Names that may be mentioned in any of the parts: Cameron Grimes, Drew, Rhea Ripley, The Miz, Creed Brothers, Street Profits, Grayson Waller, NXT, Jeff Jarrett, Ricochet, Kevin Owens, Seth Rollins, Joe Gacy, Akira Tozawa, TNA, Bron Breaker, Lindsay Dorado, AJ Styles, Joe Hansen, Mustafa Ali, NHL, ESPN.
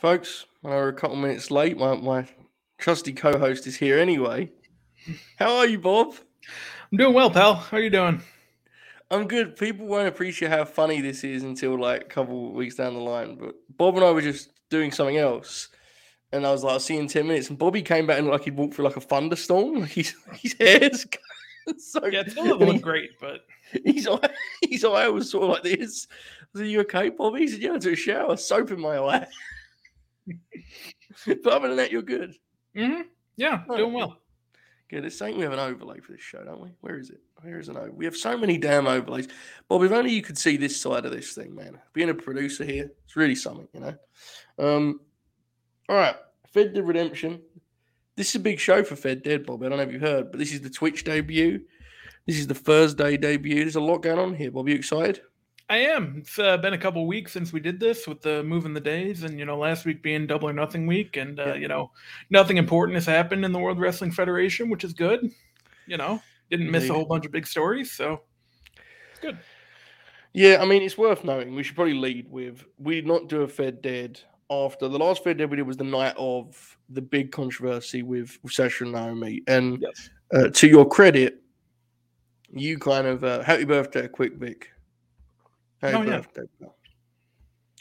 Folks, I know we're a couple minutes late. My trusty co-host is here anyway. How are you, Bob? I'm doing well, pal. How are you doing? I'm good. People won't appreciate how funny this is until like a couple of weeks down the line. But Bob and I were just doing something else. And I was like, I'll see you in 10 minutes. And Bobby came back and like he'd walked through like a thunderstorm. Like his hair's so yeah, it's all looking great, but his eye was sort of like this. I said, you okay, Bobby? He said, yeah, I took a shower, soap in my eye. But other than that, you're good. Mm-hmm. Yeah, no, doing well. Good. It's saying we have an overlay for this show, don't we? Where is it? Where is an overlay? We have so many damn overlays. Bob, if only you could see this side of this thing, man. Being a producer here, it's really something, you know. All right, Fed Dead Redemption. This is a big show for Fed Dead, Bob. I don't know if you heard, but this is the Twitch debut. This is the Thursday debut. There's a lot going on here, Bob. Are you excited? I am. It's been a couple weeks since we did this with the moving the days and, you know, last week being Double or Nothing week and, you know, nothing important has happened in the World Wrestling Federation, which is good. You know, didn't miss a whole bunch of big stories, so it's good. Yeah, I mean, it's worth knowing. We should probably lead with we did not do a Fed Dead after. The last Fed Dead we did was the night of the big controversy with Sasha and Naomi. And yes. To your credit, you kind of, happy birthday, Quick Vic. Happy birthday, pal.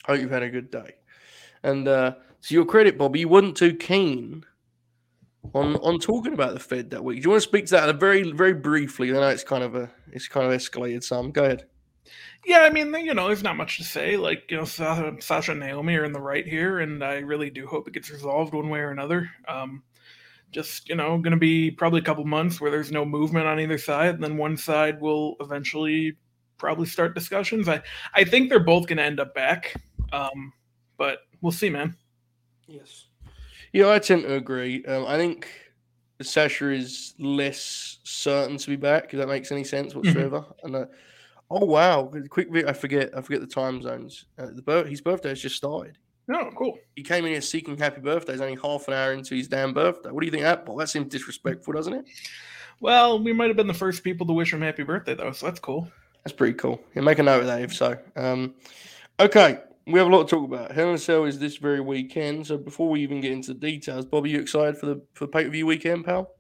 Hope you've had a good day. And to your credit, Bobby, you weren't too keen on talking about the Fed that week. Do you want to speak to that very, very briefly? I know it's kind of escalated some. Go ahead. Yeah, I mean, you know, there's not much to say. Like, you know, Sasha and Naomi are in the right here, and I really do hope it gets resolved one way or another. Just, you know, going to be probably a couple months where there's no movement on either side, and then one side will eventually probably start discussions. I think they're both going to end up back, but we'll see, man. Yes. Yeah, I tend to agree. I think Sasha is less certain to be back, if that makes any sense whatsoever. And oh, wow. Quick bit, I forget the time zones. His birthday has just started. Oh, cool. He came in here seeking happy birthdays only half an hour into his damn birthday. What do you think of that, Paul? That seems disrespectful, doesn't it? Well, we might have been the first people to wish him happy birthday, though, so that's cool. That's pretty cool. Yeah, make a note of that if so. Okay, we have a lot to talk about. Hell in a Cell is this very weekend, so before we even get into the details, Bob, are you excited for pay-per-view weekend, pal?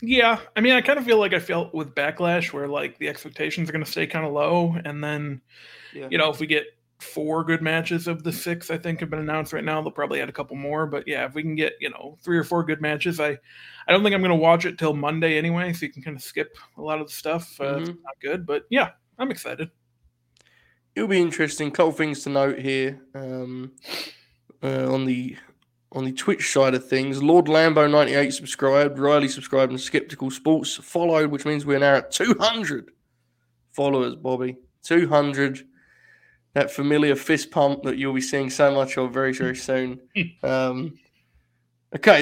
Yeah. I mean, I kind of feel like I felt with Backlash where, like, the expectations are going to stay kind of low, and then, you know, if we get 4 good matches of the 6, I think, have been announced right now. They'll probably add a couple more, but yeah, if we can get, you know, 3 or 4 good matches, I don't think I'm going to watch it till Monday anyway, so you can kind of skip a lot of the stuff. It's not good, but yeah, I'm excited. It'll be interesting. Couple things to note here on the Twitch side of things. Lord Lambo 98 subscribed, Riley subscribed, and Skeptical Sports followed, which means we're now at 200 followers, Bobby. 200. That familiar fist pump that you'll be seeing so much of very, very soon. Okay,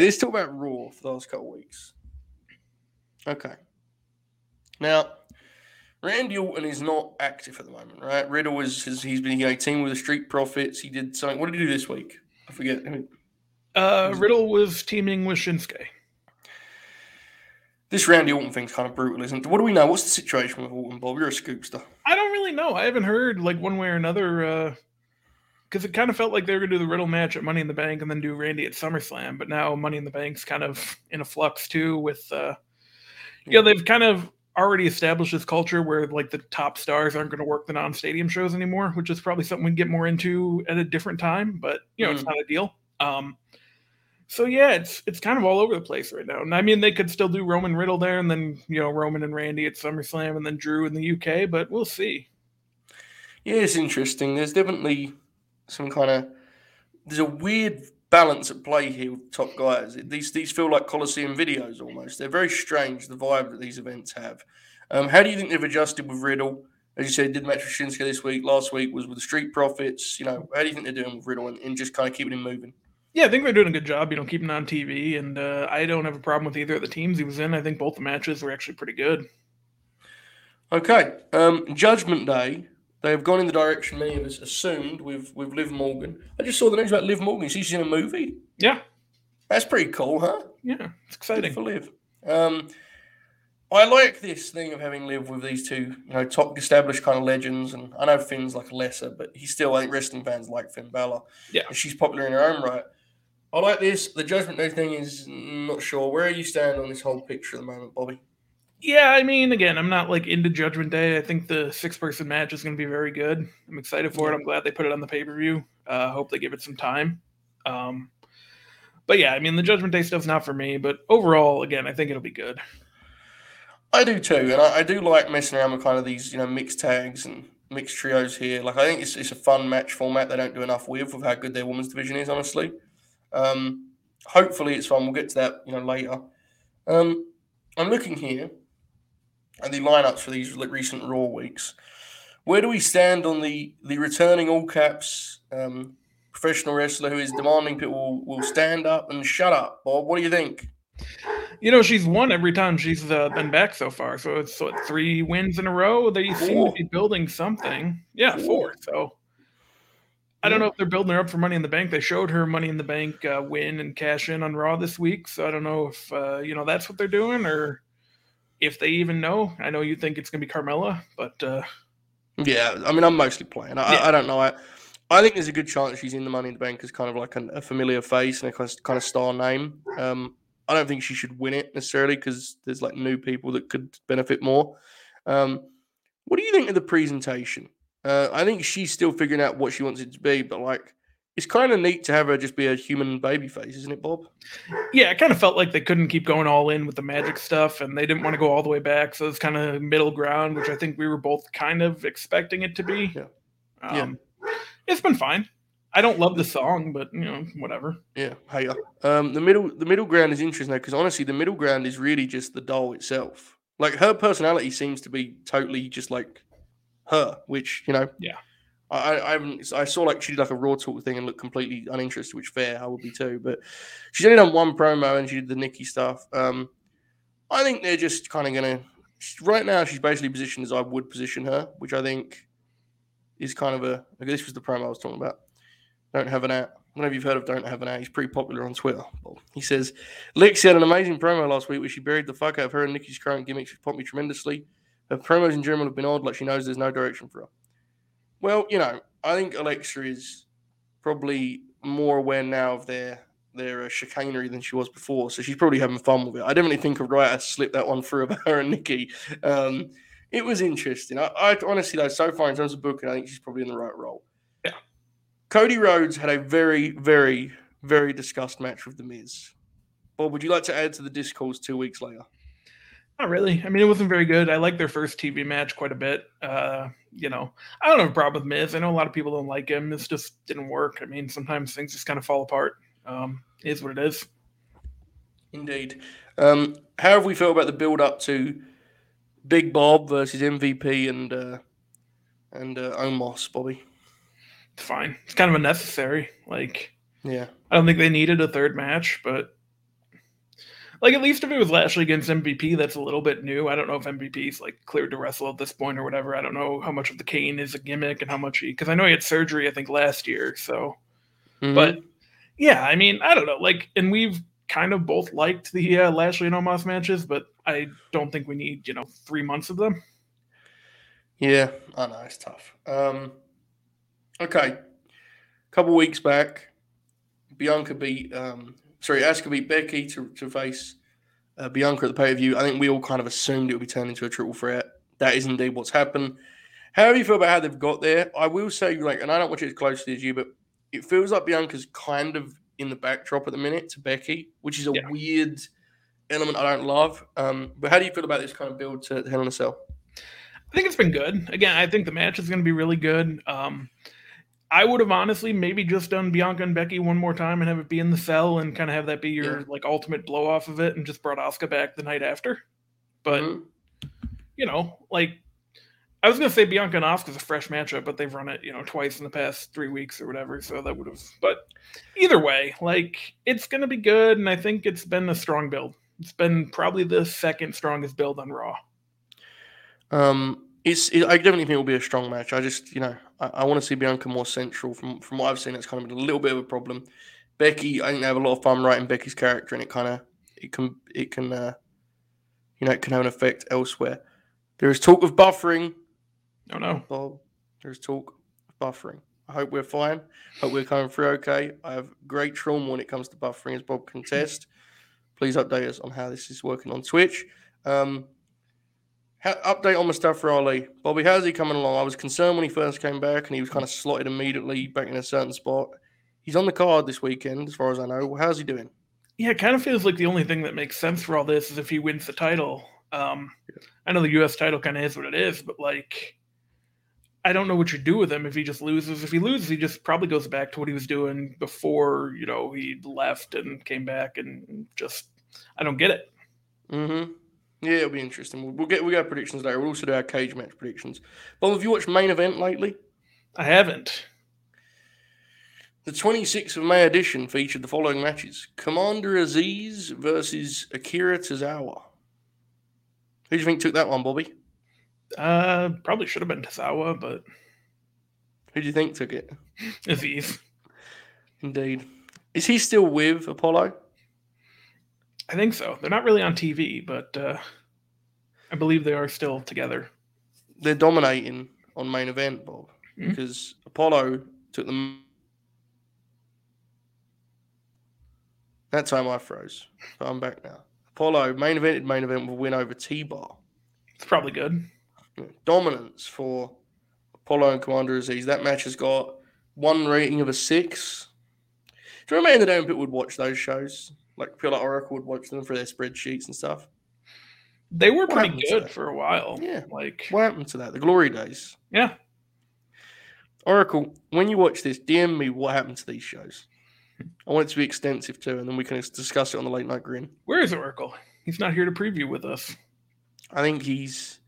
let's talk about Raw for the last couple of weeks. Okay. Now, Randy Orton is not active at the moment, right? Riddle was, he's been teaming with the Street Profits. He did something. What did he do this week? I forget. Riddle was teaming with Shinsuke. This Randy Orton thing's kind of brutal, isn't it? What do we know? What's the situation with Orton, Bob? You're a scoopster. I don't really know. I haven't heard, like, one way or another, because it kind of felt like they were going to do the Riddle match at Money in the Bank and then do Randy at SummerSlam, but now Money in the Bank's kind of in a flux, too, with, you know, they've kind of already established this culture where, like, the top stars aren't going to work the non-stadium shows anymore, which is probably something we can get more into at a different time, but, you know, it's not a deal. So, yeah, it's kind of all over the place right now. And, I mean, they could still do Roman Riddle there and then, you know, Roman and Randy at SummerSlam and then Drew in the UK, but we'll see. Yeah, it's interesting. There's definitely some kind of – there's a weird balance at play here with top guys. These feel like Coliseum videos almost. They're very strange, the vibe that these events have. How do you think they've adjusted with Riddle? As you said, did match with Shinsuke this week. Last week was with the Street Profits. You know, how do you think they're doing with Riddle and just kind of keeping him moving? Yeah, I think they're doing a good job, you know, keeping on TV, and I don't have a problem with either of the teams he was in. I think both the matches were actually pretty good. Okay, Judgment Day, they've gone in the direction many of us assumed with Liv Morgan. I just saw the news about Liv Morgan. She's in a movie? Yeah. That's pretty cool, huh? Yeah, it's exciting. Good for Liv. I like this thing of having lived with these two, you know, top established kind of legends. And I know Finn's like a lesser, but he still, I think wrestling fans like Finn Balor. Yeah. And she's popular in her own right. I like this. The Judgment Day thing is not sure. Where are you standing on this whole picture at the moment, Bobby? Yeah, I mean, again, I'm not like into Judgment Day. I think the 6-person match is going to be very good. I'm excited for it. I'm glad they put it on the pay-per-view. I hope they give it some time. But yeah, I mean, the Judgment Day stuff's not for me. But overall, again, I think it'll be good. I do too, and I do like messing around with kind of these, you know, mixed tags and mixed trios here. Like, I think it's a fun match format they don't do enough with how good their women's division is, honestly. Hopefully it's fun. We'll get to that, you know, later. I'm looking here at the lineups for these recent Raw weeks. Where do we stand on the returning all caps professional wrestler who is demanding people will stand up and shut up? Bob, what do you think? You know, she's won every time she's been back so far. So it's what, 3 wins in a row. They seem to be building something. Yeah, 4. So I don't know if they're building her up for Money in the Bank. They showed her Money in the Bank win and cash in on Raw this week. So I don't know if, you know, that's what they're doing or if they even know. I know you think it's going to be Carmella, but. Yeah, I mean, I'm mostly playing. I don't know. I think there's a good chance she's in the Money in the Bank as kind of like a familiar face and a kind of star name. I don't think she should win it necessarily because there's like new people that could benefit more. What do you think of the presentation? I think she's still figuring out what she wants it to be, but like, it's kind of neat to have her just be a human babyface, isn't it, Bob? Yeah, it kind of felt like they couldn't keep going all in with the magic stuff, and they didn't want to go all the way back, so it's kind of middle ground, which I think we were both kind of expecting it to be. Yeah. It's been fine. I don't love the song, but, you know, whatever. Yeah, hey, the middle ground is interesting, though, because honestly, the middle ground is really just the doll itself. Like, her personality seems to be totally just, like, her, which, you know, yeah, I saw like she did like a Raw Talk thing and looked completely uninterested, which fair, I would be too. But she's only done one promo and she did the Nikki stuff. I think they're just kind of gonna right now. She's basically positioned as I would position her, which I think is kind of a. Like, this was the promo I was talking about. Don't have an app. I don't know if you've heard of Don't Have an App. He's pretty popular on Twitter. He says, Lexi had an amazing promo last week where she buried the fuck out of her and Nikki's current gimmicks, which popped me tremendously. Her promos in German have been odd, like she knows there's no direction for her. Well, you know, I think Alexa is probably more aware now of their chicanery than she was before, so she's probably having fun with it. I definitely think Riot slipped that one through about her and Nikki. It was interesting. I honestly, though, so far in terms of booking, I think she's probably in the right role. Yeah. Cody Rhodes had a very, very, very discussed match with The Miz. Bob, would you like to add to the discourse 2 weeks later? Not really. I mean, it wasn't very good. I like their first TV match quite a bit. You know, I don't have a problem with Miz. I know a lot of people don't like him. This just didn't work. I mean, sometimes things just kind of fall apart. It is what it is. Indeed. How have we felt about the build-up to Big Bob versus MVP and Omos, Bobby? It's fine. It's kind of unnecessary. Like, yeah, I don't think they needed a third match, but. Like, at least if it was Lashley against MVP, that's a little bit new. I don't know if MVP's, like, cleared to wrestle at this point or whatever. I don't know how much of the cane is a gimmick and how much because I know he had surgery, I think, last year. So, But, yeah, I mean, I don't know. Like, and we've kind of both liked the Lashley and Omos matches, but I don't think we need, you know, 3 months of them. Yeah, I know, it's tough. Okay. A couple weeks back, Bianca beat... Asuka beat Becky to face Bianca at the pay-per-view. I think we all kind of assumed it would be turned into a triple threat. That is indeed what's happened. How do you feel about how they've got there? I will say, like, and I don't watch it as closely as you, but it feels like Bianca's kind of in the backdrop at the minute to Becky, which is a weird element I don't love. But how do you feel about this kind of build to Hell in a Cell? I think it's been good. Again, I think the match is going to be really good. I would have honestly maybe just done Bianca and Becky one more time and have it be in the cell and kind of have that be your like ultimate blow off of it and just brought Asuka back the night after. But, you know, like I was going to say Bianca and Asuka is a fresh matchup, but they've run it, you know, twice in the past 3 weeks or whatever. So that would have, but either way, like it's going to be good. And I think it's been a strong build. It's been probably the second strongest build on Raw. I definitely think it will be a strong match. I just, you know, I want to see Bianca more central. From what I've seen, it's kind of been a little bit of a problem. Becky, I think they have a lot of fun writing Becky's character, and it kind of, it can you know, it can have an effect elsewhere. There is talk of buffering. Oh, no. Well, there is talk of buffering. I hope we're fine. I hope we're coming through okay. I have great trauma when it comes to buffering, as Bob can test. Please update us on how this is working on Twitch. Update on Mustafa Ali. Bobby, how's he coming along? I was concerned when he first came back and he was kind of slotted immediately back in a certain spot. He's on the card this weekend, as far as I know. How's he doing? Yeah, it kind of feels like the only thing that makes sense for all this is if he wins the title. I know the U.S. title kind of is what it is, but, like, I don't know what you do with him if he just loses. If he loses, he just probably goes back to what he was doing before, you know, he left and came back and just – I don't get it. Mm-hmm. Yeah, it'll be interesting. We'll get predictions later. We'll also do our cage match predictions. Bob, have you watched Main Event lately? I haven't. The 26th of May edition featured the following matches. Commander Aziz versus Akira Tozawa. Who do you think took that one, Bobby? Probably should have been Tozawa, but... Who do you think took it? Aziz. Indeed. Is he still with Apollo? I think so. They're not really on TV, but I believe they are still together. They're dominating on Main Event, Bob, because Apollo took them... That time I froze, but I'm back now. Apollo main event with a win over T-Bar. It's probably good. Dominance for Apollo and Commander Aziz. That match has got one rating of a 6. Do you remember the day when people would watch those shows? Like people like Oracle would watch them for their spreadsheets and stuff. They were pretty good for a while. Yeah. Like what happened to that? The glory days. Yeah. Oracle, when you watch this, DM me what happened to these shows. I want it to be extensive too, and then we can discuss it on the Late Night Grin. Where is Oracle? He's not here to preview with us. I think he's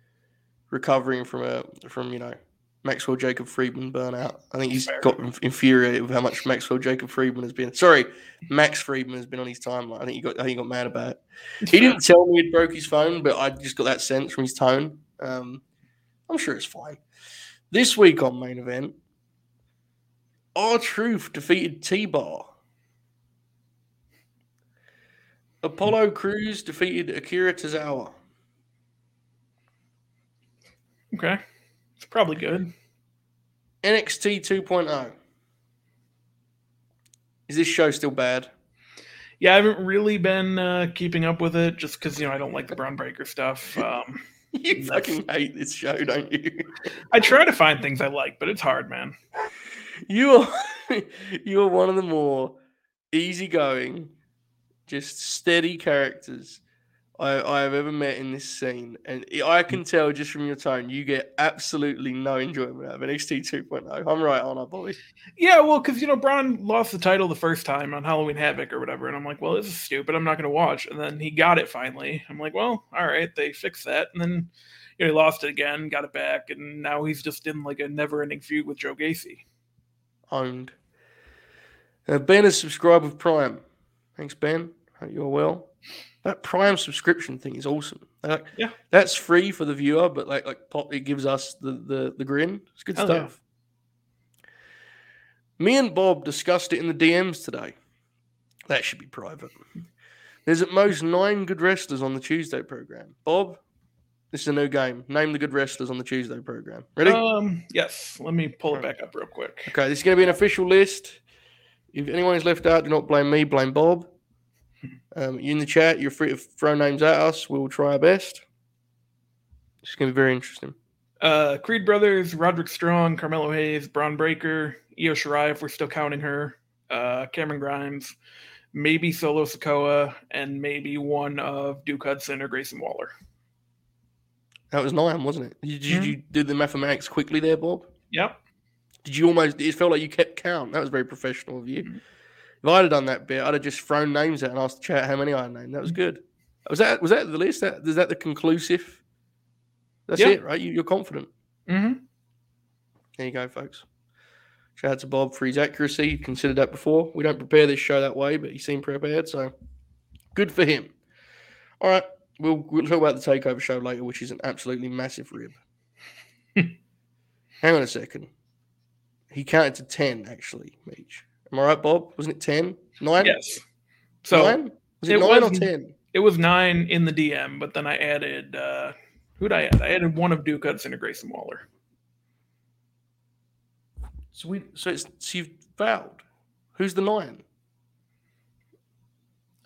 recovering from Maxwell Jacob Friedman burnout. I think he's got infuriated with how much Maxwell Jacob Friedman has been. Sorry, Max Friedman has been on his timeline. I think he got mad about it. He didn't tell me it broke his phone, but I just got that sense from his tone. I'm sure it's fine. This week on Main Event, R-Truth defeated T-Bar. Apollo Crews defeated Akira Tozawa. Okay. It's probably good. NXT 2.0. Is this show still bad? Yeah, I haven't really been keeping up with it just because, you know, I don't like the Bron Breaker stuff. You fucking hate this show, don't you? I try to find things I like, but it's hard, man. You are one of the more easygoing, just steady characters I have ever met in this scene. And I can tell just from your tone, you get absolutely no enjoyment out of NXT 2.0. I'm right, aren't I, Bobby? Yeah, well, because, you know, Braun lost the title the first time on Halloween Havoc or whatever. And I'm like, well, this is stupid. I'm not going to watch. And then he got it finally. I'm like, well, all right, they fixed that. And then, you know, he lost it again, got it back. And now he's just in like a never-ending feud with Joe Gacy. Owned. Ben is subscribed with Prime. Thanks, Ben. Hope you're well. That Prime subscription thing is awesome. Like, yeah. That's free for the viewer, but it gives us the grin. It's good stuff. Yeah. Me and Bob discussed it in the DMs today. That should be private. There's at most 9 good wrestlers on the Tuesday program. Bob, this is a new game. Name the good wrestlers on the Tuesday program. Ready? Yes. Let me pull it back up real quick. Okay, this is going to be an official list. If anyone is left out, do not blame me. Blame Bob. You're in the chat. You're free to throw names at us. We will try our best. It's going to be very interesting. Creed Brothers, Roderick Strong, Carmelo Hayes, Bron Breaker, Io Shirai, if we're still counting her, Cameron Grimes, maybe Solo Sikoa, and maybe one of Duke Hudson or Grayson Waller. That was 9, wasn't it? Did you do the mathematics quickly there, Bob? Yep. Did you almost... It felt like you kept count. That was very professional of you. Mm-hmm. If I'd have done that bit, I'd have just thrown names out and asked the chat how many I named. That was good. Was that the list? Is that the conclusive? That's it, right? You're confident. Mm-hmm. There you go, folks. Shout out to Bob for his accuracy. You considered that before. We don't prepare this show that way, but he seemed prepared, so good for him. All right, we'll talk about the TakeOver show later, which is an absolutely massive rib. Hang on a second. He counted to 10, actually, Meech. Am I right, Bob? Wasn't it 10? 9? Yes. So 9? Was it 9 or 10? It was 9 in the DM, but then I added who'd I add? I added one of Duke Hudson and Grayson Waller. So you've vowed. Who's the 9?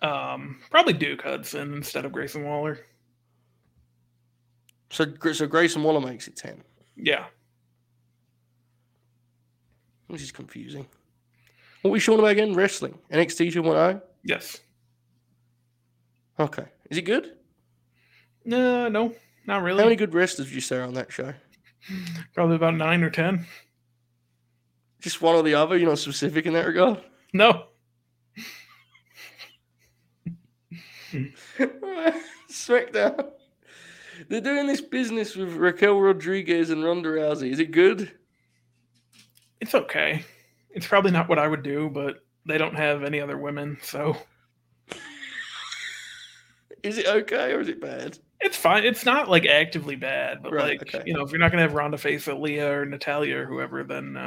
Probably Duke Hudson instead of Grayson Waller. So Grayson Waller makes it 10. Yeah. Which is confusing. What are we talking about again? Wrestling. NXT 2.0? Yes. Okay. Is it good? No, not really. How many good wrestlers did you say on that show? Probably about 9 or 10. Just one or the other? You're not specific in that regard? No. SmackDown. They're doing this business with Raquel Rodriguez and Ronda Rousey. Is it good? It's okay. It's probably not what I would do, but they don't have any other women, so. Is it okay or is it bad? It's fine. It's not like actively bad, but right, like, okay. You know, if you're not going to have Ronda face Aaliyah or Natalya or whoever, then,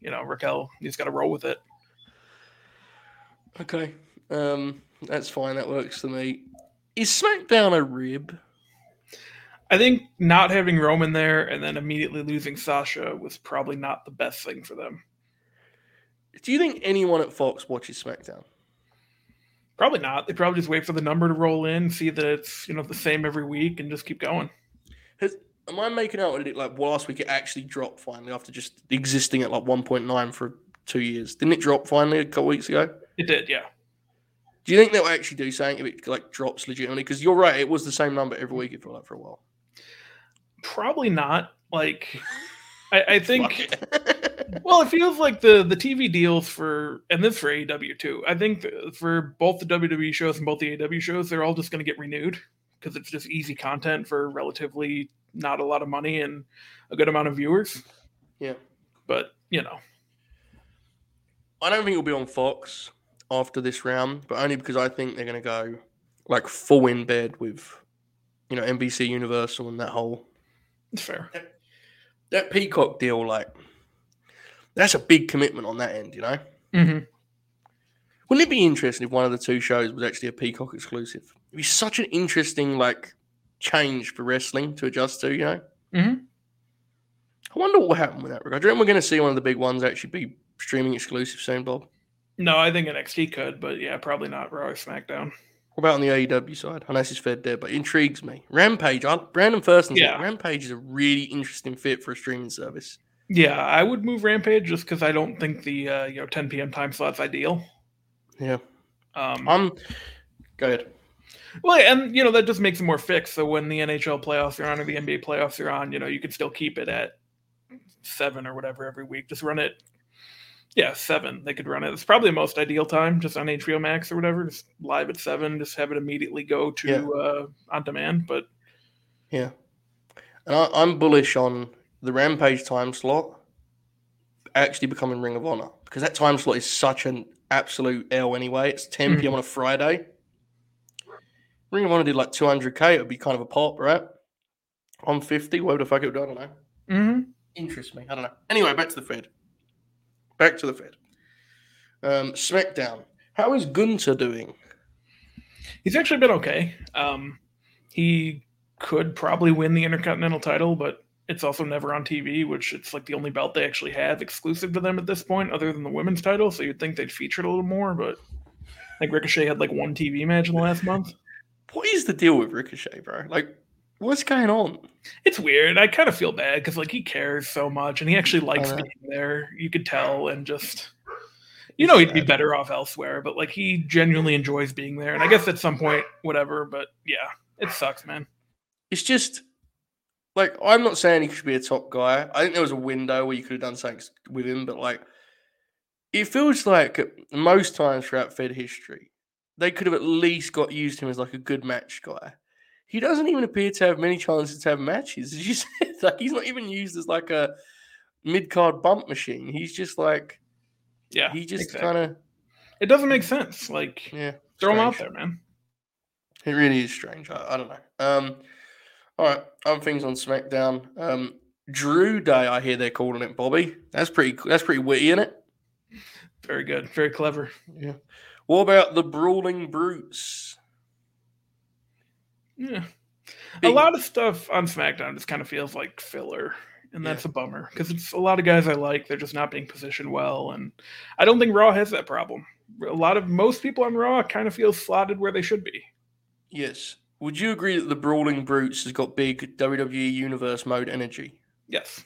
you know, Raquel, you just got to roll with it. Okay. That's fine. That works for me. Is SmackDown a rib? I think not having Roman there and then immediately losing Sasha was probably not the best thing for them. Do you think anyone at Fox watches SmackDown? Probably not. They probably just wait for the number to roll in, see that it's, you know, the same every week, and just keep going. Am I making out that it, like, last week it actually dropped finally after just existing at like 1.9 for 2 years? Didn't it drop finally a couple weeks ago? It did, yeah. Do you think they'll actually do something if it like drops legitimately? Because you're right, it was the same number every week. It felt like for a while. Probably not. Like, I think. Well, it feels like the TV deals for, and this for AEW too, I think for both the WWE shows and both the AEW shows, they're all just going to get renewed because it's just easy content for relatively not a lot of money and a good amount of viewers. Yeah. But, you know. I don't think it'll be on Fox after this round, but only because I think they're going to go like full in bed with, you know, NBC Universal and that whole. It's fair. That Peacock deal, like. That's a big commitment on that end, you know? Mm-hmm. Wouldn't it be interesting if one of the two shows was actually a Peacock exclusive? It'd be such an interesting, like, change for wrestling to adjust to, you know? Mm-hmm. I wonder what will happen with that regard. Do you reckon we're going to see one of the big ones actually be streaming exclusive soon, Bob? No, I think NXT could, but yeah, probably not Raw or SmackDown. What about on the AEW side? I know this is fed there, but it intrigues me. Rampage, Brandon Thurston's like, Rampage is a really interesting fit for a streaming service. Yeah, I would move Rampage just because I don't think the 10 p.m. time slot's ideal. Yeah. Go ahead. Well, and, you know, that just makes it more fixed. So when the NHL playoffs are on or the NBA playoffs are on, you know, you can still keep it at 7 or whatever every week. Just run it. Yeah, 7. They could run it. It's probably the most ideal time, just on HBO Max or whatever. Just live at 7. Just have it immediately go to on demand. But yeah. And I'm bullish on the Rampage time slot actually becoming Ring of Honor because that time slot is such an absolute L anyway. It's 10 p.m. on a Friday. Ring of Honor did like 200K. It would be kind of a pop, right? On 50, whatever the fuck it would do, I don't know. Mm-hmm. Interests me. I don't know. Anyway, back to the Fed. SmackDown. How is Gunter doing? He's actually been okay. He could probably win the Intercontinental title, but it's also never on TV, which it's like the only belt they actually have exclusive to them at this point, other than the women's title. So you'd think they'd feature it a little more, but I think Ricochet had like one TV match in the last month. What is the deal with Ricochet, bro? Like, what's going on? It's weird. I kind of feel bad because like he cares so much and he actually likes being there. You could tell and just, you know, he'd be better off elsewhere, but like he genuinely enjoys being there. And I guess at some point, whatever, but yeah, it sucks, man. It's just. Like, I'm not saying he should be a top guy. I think there was a window where you could have done something with him, but, like, it feels like most times throughout Fed history, they could have at least got used him as, like, a good match guy. He doesn't even appear to have many chances to have matches. As you said, like, he's not even used as, like, a mid-card bump machine. He's just, like, yeah, he just kind of. It doesn't make sense. Like, yeah, throw him out there, man. It really is strange. I don't know. All right, other things on SmackDown. Drew Day, I hear they're calling it, Bobby. That's pretty witty, isn't it? Very good. Very clever. Yeah. What about the Brawling Brutes? Yeah. A lot of stuff on SmackDown just kind of feels like filler, and that's a bummer because it's a lot of guys I like. They're just not being positioned well, and I don't think Raw has that problem. Most people on Raw kind of feel slotted where they should be. Yes. Would you agree that the Brawling Brutes has got big WWE Universe mode energy? Yes.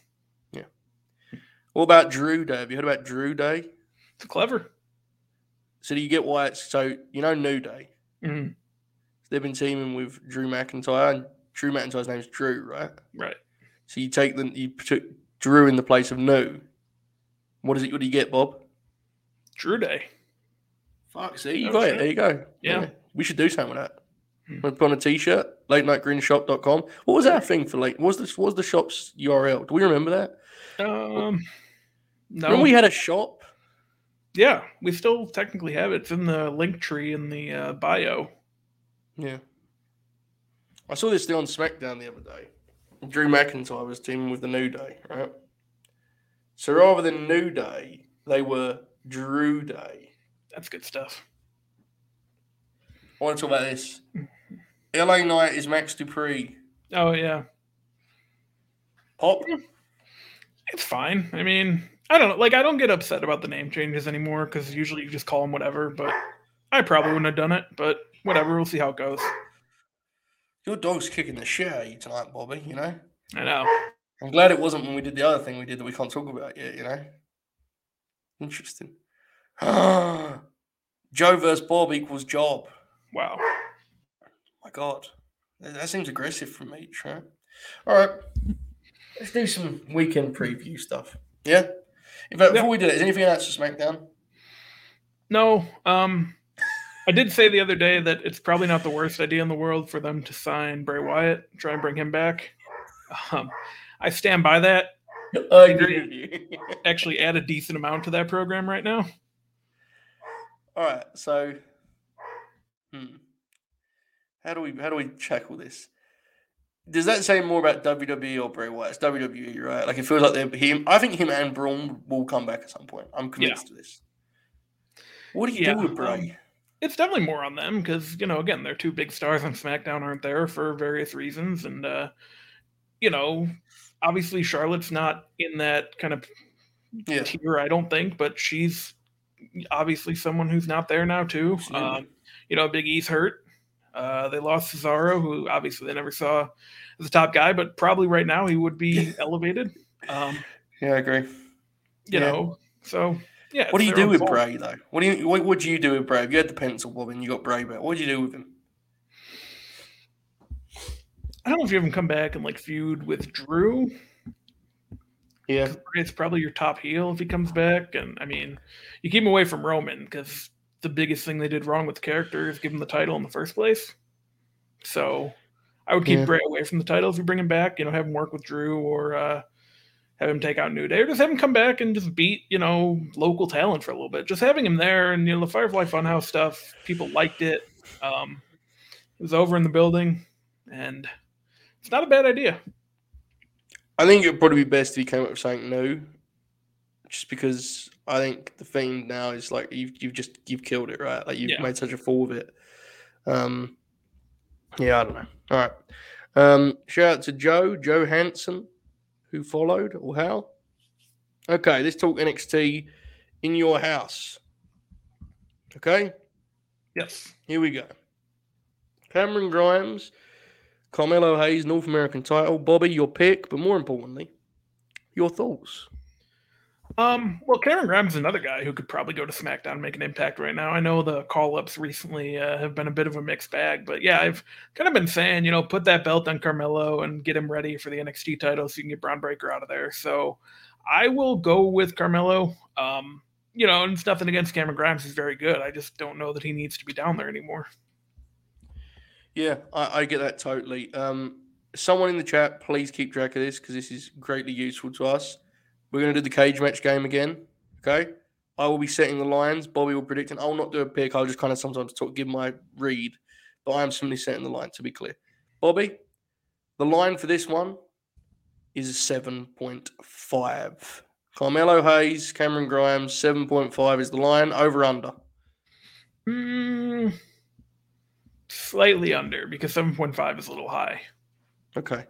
Yeah. What about Drew Day? Have you heard about Drew Day? It's clever. So do you get why it's so... You know New Day? Mm-hmm. They've been teaming with Drew McIntyre, and Drew McIntyre's name is Drew, right? Right. So you take you took Drew in the place of New. What do you get, Bob? Drew Day. Fuck, see, you got it. There you go. Yeah. We should do something with that. We put on a t-shirt, latenightgrinshop.com. What was our thing for late? What was the shop's URL? Do we remember that? No. Remember we had a shop? Yeah, we still technically have it. It's in the link tree in the bio. Yeah. I saw this thing on SmackDown the other day. Drew McIntyre was teaming with the New Day, right? So rather than New Day, they were Drew Day. That's good stuff. I want to talk about this. LA Knight is Max Dupree. Oh, yeah. Pop? It's fine. I mean, I don't know. Like, I don't get upset about the name changes anymore because usually you just call them whatever, but I probably wouldn't have done it, but whatever. We'll see how it goes. Your dog's kicking the shit out of you tonight, Bobby, you know? I know. I'm glad it wasn't when we did the other thing we did that we can't talk about yet, you know? Interesting. Joe versus Bob equals job. Wow. My God. That seems aggressive from each, right? All right. Let's do some weekend preview stuff. Yeah? In fact, before we do it, is anything else for SmackDown? No. I did say the other day that it's probably not the worst idea in the world for them to sign Bray Wyatt, try and bring him back. I stand by that. I agree. Actually add a decent amount to that program right now. All right, so... How do we tackle this? Does that say more about WWE or Bray Wyatt? It's WWE, right? Like it feels like they're him. I think him and Braun will come back at some point. I'm convinced of this. What do you do with Bray? It's definitely more on them because again they're two big stars on SmackDown aren't there for various reasons, and obviously Charlotte's not in that kind of tier, I don't think, but she's obviously someone who's not there now too. Big E's hurt. They lost Cesaro, who obviously they never saw as a top guy, but probably right now he would be elevated. I agree. So what do you do with Bray though? What would you do with Bray? If you had the pencil, Bob, and you got Bray back, what would you do with him? I don't know if you have him come back and like feud with Drew. Yeah, it's probably your top heel if he comes back, and I mean, you keep him away from Roman because the biggest thing they did wrong with the character is give him the title in the first place. So I would keep Bray away from the title if you bring him back, have him work with Drew or have him take out New Day or just have him come back and just beat, local talent for a little bit. Just having him there and, the Firefly Funhouse stuff, people liked it. It was over in the building and it's not a bad idea. I think it would probably be best if he came up with something new just because I think the theme now is like you've killed it, right? Like you've made such a fool of it. I don't know. All right. Shout out to Joe Hansen, who followed or how. Okay, let's talk NXT in your house. Okay? Yes. Here we go. Cameron Grimes, Carmelo Hayes, North American title. Bobby, your pick, but more importantly, your thoughts. Well, Cameron Grimes is another guy who could probably go to SmackDown and make an impact right now. I know the call-ups recently have been a bit of a mixed bag, but I've kind of been saying, put that belt on Carmelo and get him ready for the NXT title so you can get Bron Breaker out of there. So I will go with Carmelo. And it's nothing against Cameron Grimes. He's very good. I just don't know that he needs to be down there anymore. Yeah, I get that totally. Someone in the chat, please keep track of this because this is greatly useful to us. We're going to do the cage match game again, okay? I will be setting the lines. Bobby will predict, and I'll not do a pick. I'll just kind of sometimes give my read, but I am simply setting the line, to be clear. Bobby, the line for this one is 7.5. Carmelo Hayes, Cameron Grimes, 7.5 is the line. Over, under? Slightly under, because 7.5 is a little high. Okay.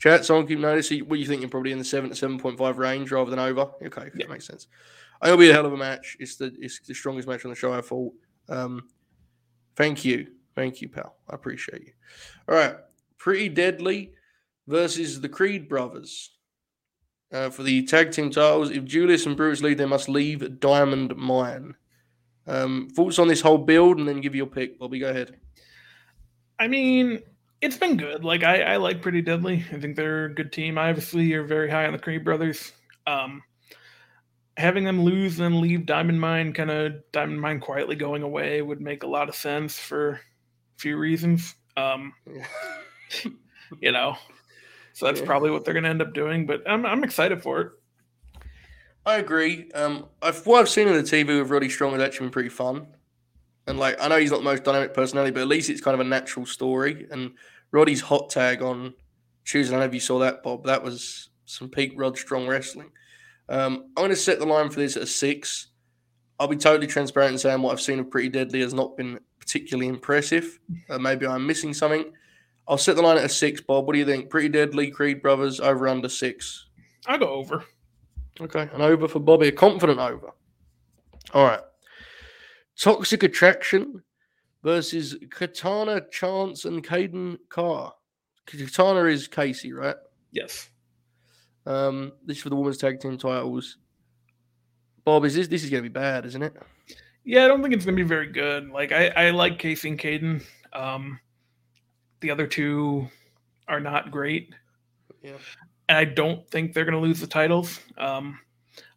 Chat, Song Keep Notice, what do you think? You're probably in the 7 to 7.5 range rather than over. Okay, yeah. That makes sense. It'll be a hell of a match. It's the strongest match on the show, I thought. Thank you. Thank you, pal. I appreciate you. All right. Pretty Deadly versus the Creed Brothers for the tag team titles. If Julius and Bruce leave, they must leave Diamond Mine. Thoughts on this whole build, and then give your pick, Bobby. Go ahead. I mean, it's been good. Like, I like Pretty Deadly. I think they're a good team. I obviously are very high on the Creed Brothers. Having them lose and leave Diamond Mine, kind of Diamond Mine quietly going away, would make a lot of sense for a few reasons. You know, so that's probably what they're going to end up doing. But I'm excited for it. I agree. What I've seen on the TV with Roddy Strong has actually been pretty fun. And, like, I know he's not the most dynamic personality, but at least it's kind of a natural story. And Roddy's hot tag on Tuesday, I don't know if you saw that, Bob. That was some peak Rod Strong wrestling. I'm going to set the line for this at a 6. I'll be totally transparent and saying what I've seen of Pretty Deadly has not been particularly impressive. Maybe I'm missing something. I'll set the line at a 6, Bob. What do you think? Pretty Deadly, Creed Brothers, over under 6? I'll go over. Okay, an over for Bobby, a confident over. All right. Toxic Attraction versus Katana, Chance, and Caden Carr. Katana is Casey, right? Yes. This is for the women's tag team titles. Bob, this is going to be bad, isn't it? Yeah, I don't think it's going to be very good. Like, I like Casey and Caden. The other two are not great. Yeah. And I don't think they're going to lose the titles.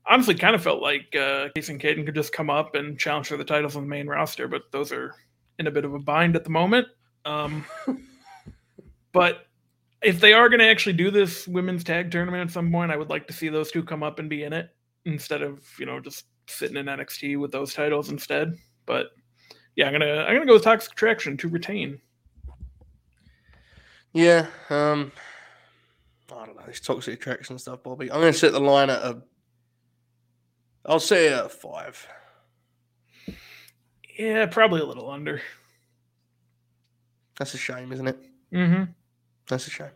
Honestly, kind of felt like Casey and Caden could just come up and challenge for the titles on the main roster, but those are in a bit of a bind at the moment. But if they are going to actually do this women's tag tournament at some point, I would like to see those two come up and be in it instead of, you know, just sitting in NXT with those titles instead. But yeah, I'm gonna go with Toxic Attraction to retain. Yeah. I don't know, this Toxic Attraction stuff, Bobby. I'm going to set the line at I'll say a 5. Yeah, probably a little under. That's a shame, isn't it? Mm-hmm. That's a shame.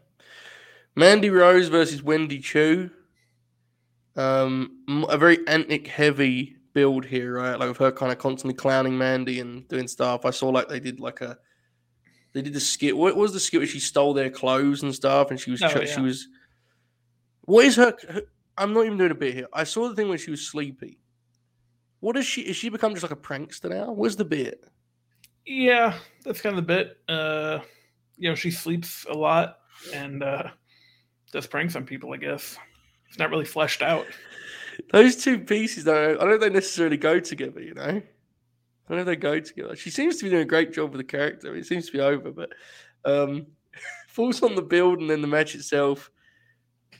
Mandy Rose versus Wendy Choo. A very antic-heavy build here, right? Like, with her kind of constantly clowning Mandy and doing stuff. I saw, like, they did the skit. What was the skit where she stole their clothes and stuff? And she was... What is her... I'm not even doing a bit here. I saw the thing where she was sleepy. What is she? Has she become just like a prankster now? Where's the bit? Yeah, that's kind of the bit. You know, she sleeps a lot and does pranks on people, I guess. It's not really fleshed out. Those two pieces, though, I don't think they necessarily go together, you know? I don't know if they go together. She seems to be doing a great job with the character. I mean, it seems to be over, but falls on the build and then the match itself.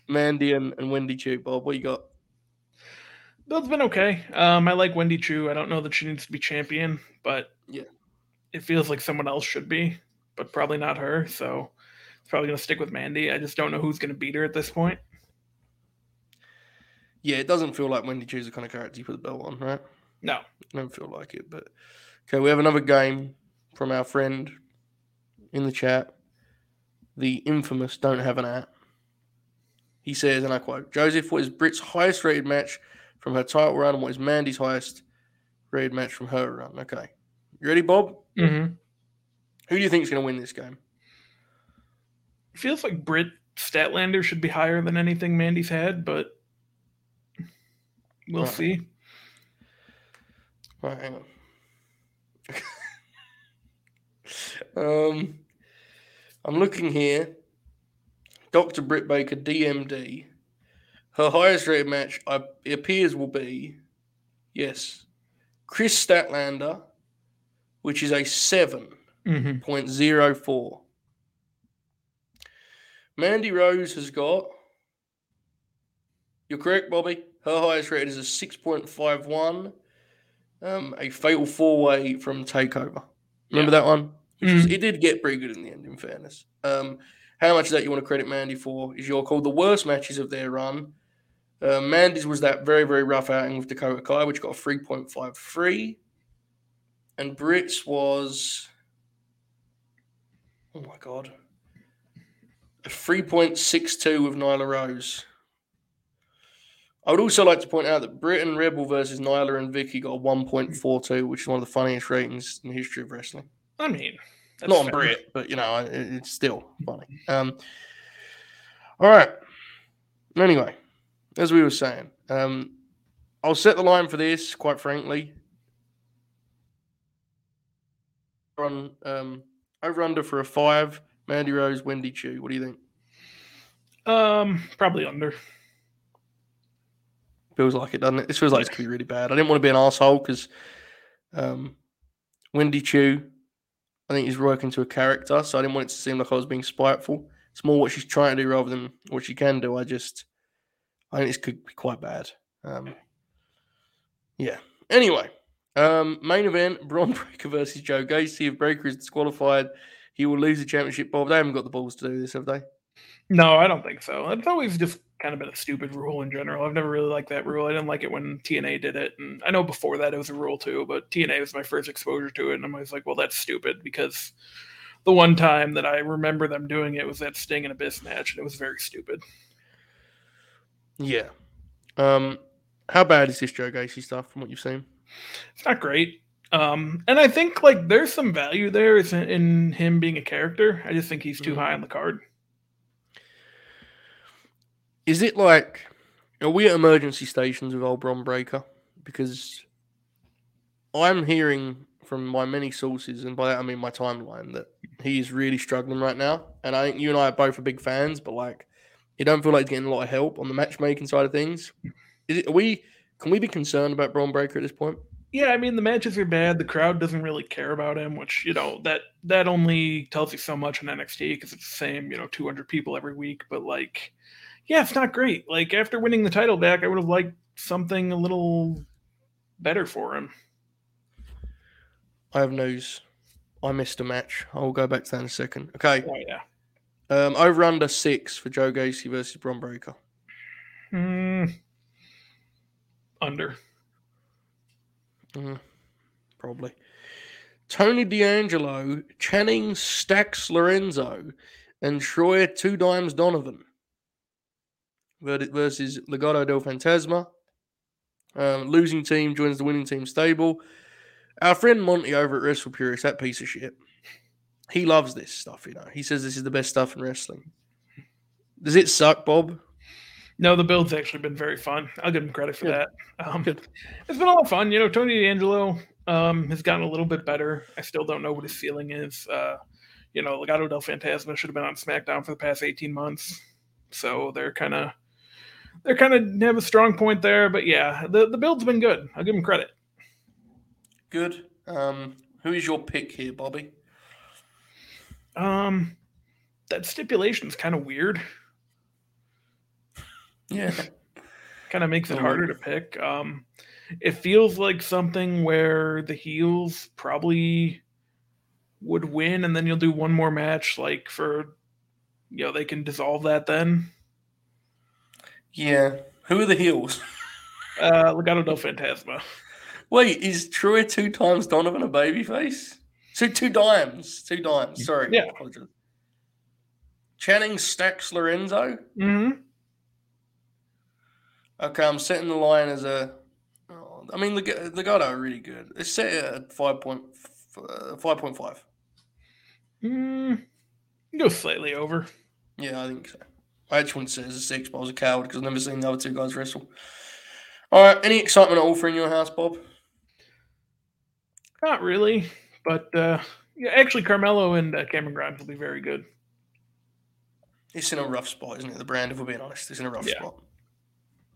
Mandy and Wendy Choo. Bob, what you got? Build's been okay. I like Wendy Choo. I don't know that she needs to be champion, but yeah, it feels like someone else should be, but probably not her. So it's probably going to stick with Mandy. I just don't know who's going to beat her at this point. Yeah, it doesn't feel like Wendy Choo's the kind of character you put the belt on, right? No. I don't feel like it, but... Okay, we have another game from our friend in the chat. The infamous Don't Have an At. He says, and I quote, Joseph, what is Britt's highest rated match from her title run, and what is Mandy's highest rated match from her run? Okay. You ready, Bob? Mm-hmm. Who do you think is going to win this game? It feels like Britt Statlander should be higher than anything Mandy's had, but we'll see. All right, hang on. I'm looking here. Dr. Britt Baker, DMD. Her highest rated match, it appears, will be, yes, Chris Statlander, which is a 7.04. Mm-hmm. Mandy Rose has got, you're correct, Bobby, her highest rated is a 6.51. A fatal four-way from TakeOver. Remember that one? Which was, it did get pretty good in the end, in fairness. How much of that you want to credit Mandy for is your call. The worst matches of their run. Mandy's was that very, very rough outing with Dakota Kai, which got a 3.53. And Britt's was Oh my God. 3.62 with Nyla Rose. I would also like to point out that Britt and Rebel versus Nyla and Vicky got a 1.42, which is one of the funniest ratings in the history of wrestling. I mean, that's not on Britt, but, you know, it's still funny. All right. Anyway, as we were saying, I'll set the line for this, quite frankly. On over-under for a 5, Mandy Rose, Wendy Choo. What do you think? Probably under. Feels like it, doesn't it? This feels like it could be really bad. I didn't want to be an asshole because Wendy Choo, I think, is working to a character, so I didn't want it to seem like I was being spiteful. It's more what she's trying to do rather than what she can do. I think this could be quite bad. Yeah. Anyway, main event, Bron Breaker versus Joe Gacy. If Breaker is disqualified, he will lose the championship. Bob, they haven't got the balls to do this, have they? No, I don't think so. It's always just kind of been a stupid rule in general. I've never really liked that rule. I didn't like it when TNA did it. And I know before that it was a rule too, but TNA was my first exposure to it. And I'm always like, well, that's stupid, because the one time that I remember them doing it was that Sting and Abyss match, and it was very stupid. Yeah. How bad is this Joe Gacy stuff from what you've seen? It's not great. And I think like there's some value there in him being a character. I just think he's too high on the card. Is it like, are we at emergency stations with old Bron Breaker? Because I'm hearing from my many sources, and by that I mean my timeline, that he is really struggling right now. And I think you and I are both are big fans, but like, you don't feel like he's getting a lot of help on the matchmaking side of things. Can we be concerned about Bron Breaker at this point? Yeah, I mean, the matches are bad. The crowd doesn't really care about him, which, you know, that only tells you so much in NXT because it's the same, you know, 200 people every week. But, like, yeah, it's not great. Like, after winning the title back, I would have liked something a little better for him. I have news. I missed a match. I'll go back to that in a second. Okay. Oh, yeah. Over under 6 for Joe Gacy versus Bron Breaker. Under. Probably. Tony D'Angelo, Channing Stacks Lorenzo, and Troy Two Dimes Donovan. Verdict versus Legado del Fantasma. Losing team joins the winning team stable. Our friend Monty over at Wrestle Purist, that piece of shit, he loves this stuff, you know. He says this is the best stuff in wrestling. Does it suck, Bob? No, the build's actually been very fun. I'll give him credit for that. It's been a lot of fun. You know, Tony D'Angelo has gotten a little bit better. I still don't know what his ceiling is. You know, Legado del Fantasma should have been on SmackDown for the past 18 months. So they're kind of have a strong point there. But, yeah, the build's been good. I'll give him credit. Good. Who is your pick here, Bobby? That stipulation's kind of weird. Yeah. Kind of makes it harder to pick. It feels like something where the heels probably would win, and then you'll do one more match, like for, you know, they can dissolve that then. Yeah. Who are the heels? Legado del Fantasma. Wait, is Troy Two Times Donovan a babyface? Two dimes. Sorry. Yeah. Channing Stacks Lorenzo? Mm-hmm. Okay, I'm setting the line as a... Oh, I mean, Legado are really good. It's set at 5.5. Go slightly over. Yeah, I think so. I actually wouldn't say it's a 6, but I was a coward because I've never seen the other two guys wrestle. All right, any excitement at all for in your house, Bob? Not really, but yeah, actually Carmelo and Cameron Grimes will be very good. It's in a rough spot, isn't it? The brand, if we're being honest, it's in a rough spot.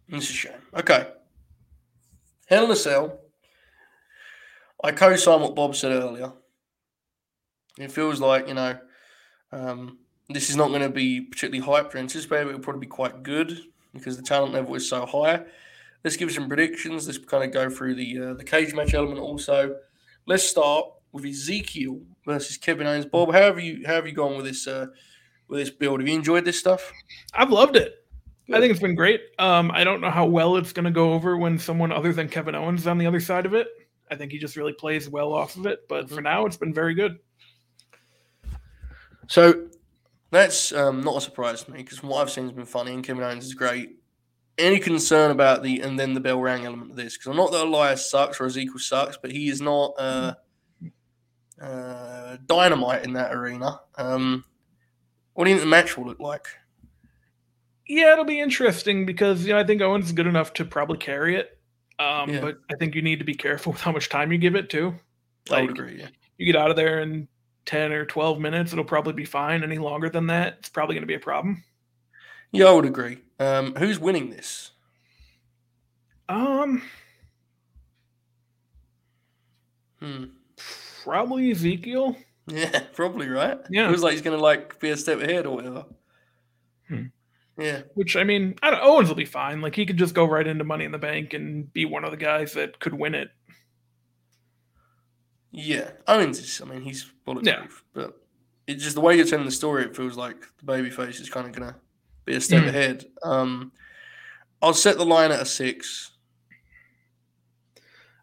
It's a shame. Okay. Hell in a Cell. I co-sign what Bob said earlier. It feels like, you know, this is not going to be particularly hyped or anticipated, but it'll probably be quite good because the talent level is so high. Let's give some predictions. Let's kind of go through the cage match element also. Let's start with Ezekiel versus Kevin Owens. Bob, how have you gone with this build? Have you enjoyed this stuff? I've loved it. I think it's been great. I don't know how well it's going to go over when someone other than Kevin Owens is on the other side of it. I think he just really plays well off of it. But for now, it's been very good. So that's not a surprise to me, because what I've seen has been funny, and Kevin Owens is great. Any concern about the and then the bell rang element of this? Because I'm not that Elias sucks or Ezekiel sucks, but he is not dynamite in that arena. What do you think the match will look like? Yeah, it'll be interesting because I think Owens is good enough to probably carry it. But I think you need to be careful with how much time you give it too. I would agree. Yeah. You get out of there in 10 or 12 minutes, it'll probably be fine. Any longer than that, it's probably going to be a problem. Yeah, I would agree. Who's winning this? Probably Ezekiel. Yeah, probably, right? Yeah. It was like he's going to be a step ahead or whatever. Yeah. Which, I don't, Owens will be fine. He could just go right into Money in the Bank and be one of the guys that could win it. Yeah. Owens is, he's bulletproof. Yeah. But it's just the way you're telling the story, it feels like the babyface is kind of going to be a step ahead. I'll set the line at a 6.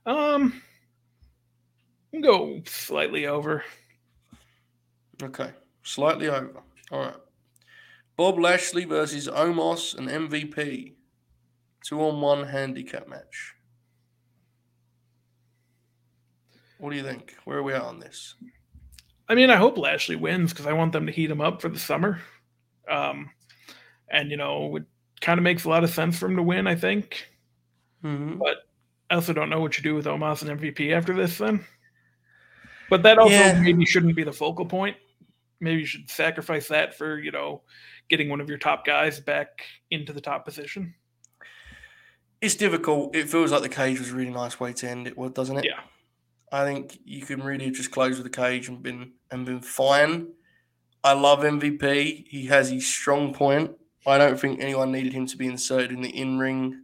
Go slightly over. Okay. Slightly over. All right. Bob Lashley versus Omos and MVP. 2-on-1 handicap match. What do you think? Where are we at on this? I hope Lashley wins because I want them to heat him up for the summer. It kind of makes a lot of sense for him to win, I think. Mm-hmm. But I also don't know what you do with Omos and MVP after this then. But that also maybe shouldn't be the focal point. Maybe you should sacrifice that for, getting one of your top guys back into the top position. It's difficult. It feels like the cage was a really nice way to end it, doesn't it? Yeah. I think you can really just close with the cage and been fine. I love MVP. He has his strong point. I don't think anyone needed him to be inserted in the in-ring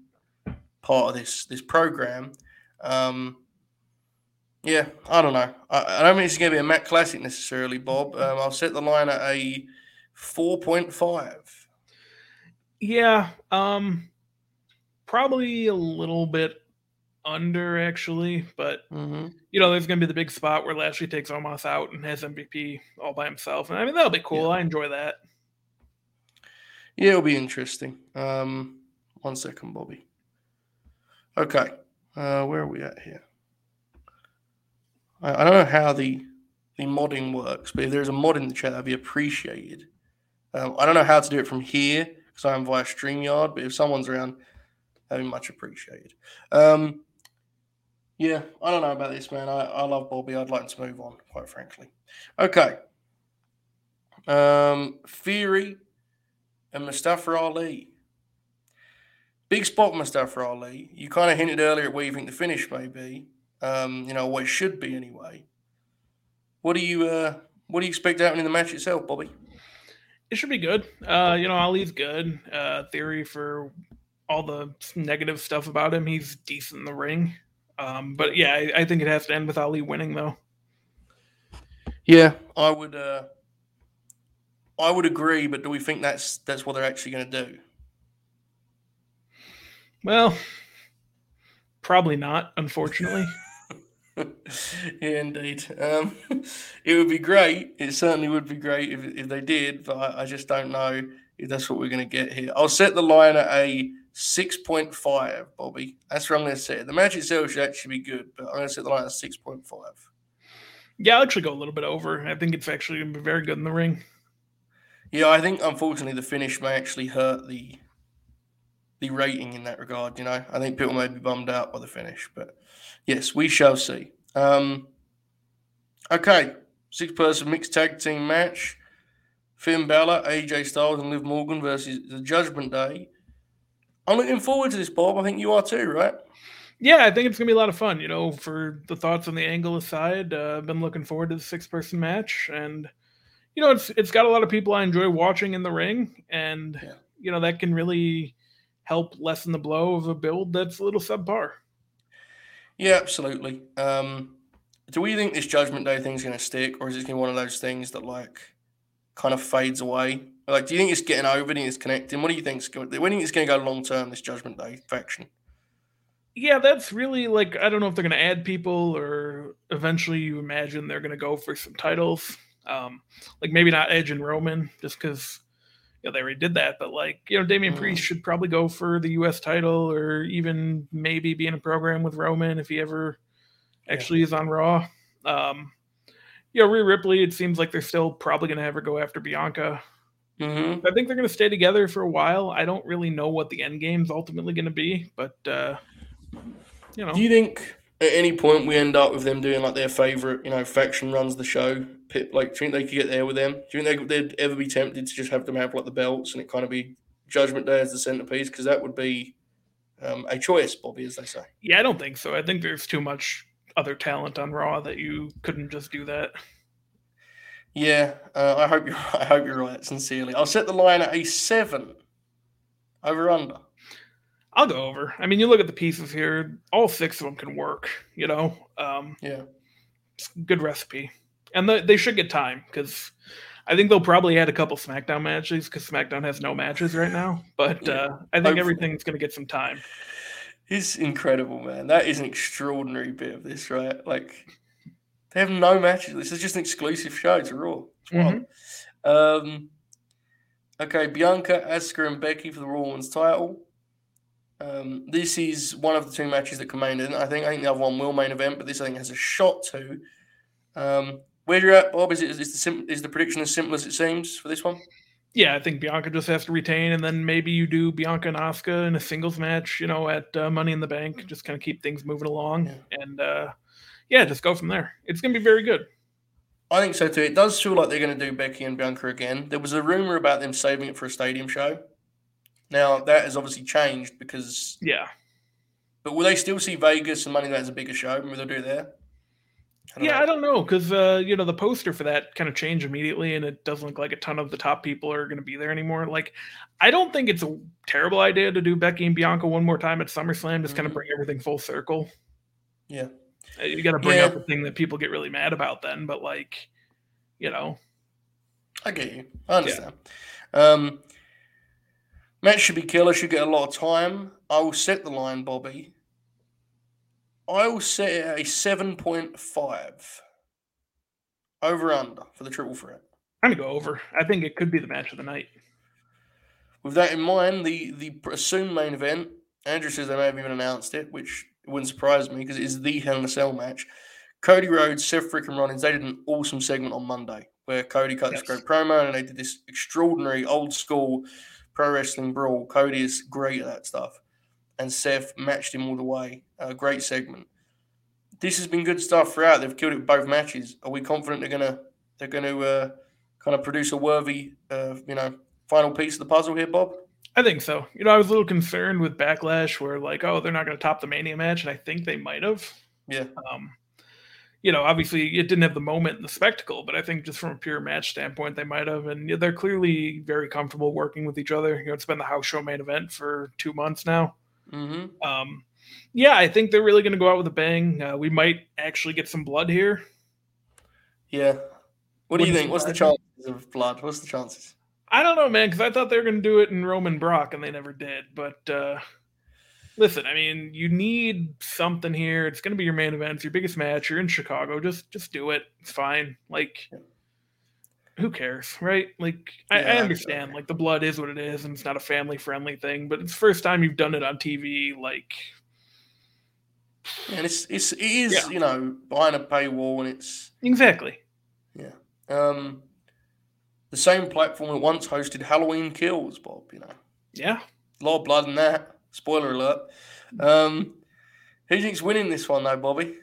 part of this program. Yeah, I don't know. I don't think it's going to be a Matt Classic necessarily, Bob. I'll set the line at a 4.5. Yeah, probably a little bit under, actually. But, there's going to be the big spot where Lashley takes Omos out and has MVP all by himself. And, that'll be cool. Yeah. I enjoy that. Yeah, it'll be interesting. 1 second, Bobby. Okay, where are we at here? I don't know how the modding works, but if there's a mod in the chat, that'd be appreciated. I don't know how to do it from here because I'm via StreamYard, but if someone's around, that'd be much appreciated. I don't know about this, man. I love Bobby. I'd like to move on, quite frankly. Okay. Theory and Mustafa Ali. Big spot, Mustafa Ali. You kind of hinted earlier at where you think the finish may be. What it should be anyway. What do you expect to happen in the match itself, Bobby? It should be good. Ali's good. Theory for all the negative stuff about him, he's decent in the ring. I think it has to end with Ali winning though. Yeah, I would agree, but do we think that's what they're actually going to do? Well, probably not, unfortunately. Yeah, indeed. It would be great. It certainly would be great if they did, but I just don't know if that's what we're going to get here. I'll set the line at a 6.5, Bobby. That's what I'm going to set. The match itself should actually be good, but I'm going to set the line at 6.5. Yeah, I'll actually go a little bit over. I think it's actually going to be very good in the ring. Yeah, I think, unfortunately, the finish may actually hurt the rating in that regard, I think people may be bummed out by the finish, but yes, we shall see. Okay, 6-person mixed tag team match. Finn Balor, AJ Styles, and Liv Morgan versus the Judgment Day. I'm looking forward to this, Bob. I think you are too, right? Yeah, I think it's going to be a lot of fun, for the thoughts on the angle aside. I've been looking forward to the 6-person match, and, it's got a lot of people I enjoy watching in the ring, and, that can really help lessen the blow of a build that's a little subpar. Yeah, absolutely. Do we think this Judgment Day thing's going to stick, or is it going to be one of those things that, kind of fades away? Do you think it's getting over? Do you think it's connecting? What do you think? When do you think it's going to go long-term, this Judgment Day faction? Yeah, that's really, I don't know if they're going to add people, or eventually you imagine they're going to go for some titles. Like maybe not Edge and Roman, just because they already did that. But like, Damian Priest should probably go for the U.S. title, or even maybe be in a program with Roman if he ever actually is on Raw. Rhea Ripley, it seems like they're still probably going to have her go after Bianca. Mm-hmm. I think they're going to stay together for a while. I don't really know what the end game's ultimately going to be, but Do you think at any point we end up with them doing like their favorite, faction runs the show? Like, do you think they could get there with them? Do you think they'd ever be tempted to just have them have like the belts and it kind of be Judgment Day as the centerpiece? Because that would be a choice, Bobby, as they say. Yeah, I don't think so. I think there's too much other talent on Raw that you couldn't just do that. Yeah, I hope you're right, sincerely. I'll set the line at a 7 over under. I'll go over. I mean, you look at the pieces here, all 6 of them can work, Good recipe. And they should get time, because I think they'll probably add a couple SmackDown matches, because SmackDown has no matches right now. But I think everything's going to get some time. It's incredible, man. That is an extraordinary bit of this, right? Like, they have no matches. This is just an exclusive show to Raw. Mm-hmm. Okay, Bianca, Asuka, and Becky for the Raw Women's title. This is one of the 2 matches that can main event. I think the other one will main event, but this I think has a shot to. Where you're at, Bob, is the prediction as simple as it seems for this one? Yeah, I think Bianca just has to retain, and then maybe you do Bianca and Asuka in a singles match, at Money in the Bank, just kind of keep things moving along, and just go from there. It's going to be very good. I think so too. It does feel like they're going to do Becky and Bianca again. There was a rumor about them saving it for a stadium show. Now, that has obviously changed because... Yeah. But will they still see Vegas and Money in the Bank as a bigger show? Will they do it there? I don't know, because, the poster for that kind of changed immediately, and it doesn't look like a ton of the top people are going to be there anymore. Like, I don't think it's a terrible idea to do Becky and Bianca one more time at SummerSlam, just kind of bring everything full circle. Yeah. You got to bring up a thing that people get really mad about then, but, like, I get you. I understand. Yeah. Match should be killer. Should get a lot of time. I will set the line, Bobby. I will set it at a 7.5 over under for the triple threat. I'm going to go over. I think it could be the match of the night. With that in mind, the assumed main event, Andrew says they may have even announced it, which wouldn't surprise me because it is the Hell in a Cell match. Cody Rhodes, Seth freaking Rollins, they did an awesome segment on Monday where Cody cut this great promo and they did this extraordinary old school pro wrestling brawl. Cody is great at that stuff. And Seth matched him all the way. Great segment. This has been good stuff throughout. They've killed it with both matches. Are we confident they're gonna kind of produce a worthy final piece of the puzzle here, Bob? I think so. I was a little concerned with Backlash, where like, oh, they're not gonna top the Mania match, and I think they might have. Yeah. Obviously it didn't have the moment and the spectacle, but I think just from a pure match standpoint, they might have. And they're clearly very comfortable working with each other. It's been the house show main event for 2 months now. Mm-hmm. I think they're really going to go out with a bang. We might actually get some blood here. Yeah. What do you think? What's the chances of blood? What's the chances? I don't know, man, because I thought they were going to do it in Roman Brock, and they never did. But listen, I mean, you need something here. It's going to be your main event. It's your biggest match. You're in Chicago. Just do it. It's fine. Like, who cares, right? Like, I understand. Like, the blood is what it is, and it's not a family-friendly thing. But it's the first time you've done it on TV. Like, and it is behind a paywall, and it's exactly the same platform that once hosted Halloween Kills, Bob. A lot of blood in that. Spoiler alert. Who do you think's winning this one, though, Bobby?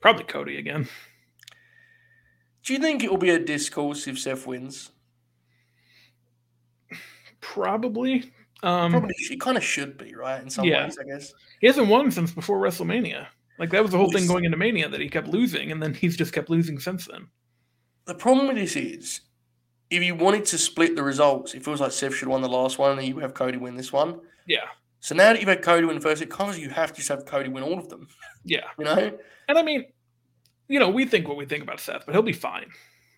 Probably Cody again. Do you think it will be a discourse if Seth wins? Probably. Probably. He kind of should be, right? In some ways, I guess. He hasn't won since before WrestleMania. Like, that was the whole thing going into Mania, that he kept losing, and then he's just kept losing since then. The problem with this is, if you wanted to split the results, it feels like Seth should have won the last one, and you have Cody win this one. Yeah. So now that you've had Cody win first, it comes you have to just have Cody win all of them. Yeah. And I mean... we think what we think about Seth, but he'll be fine.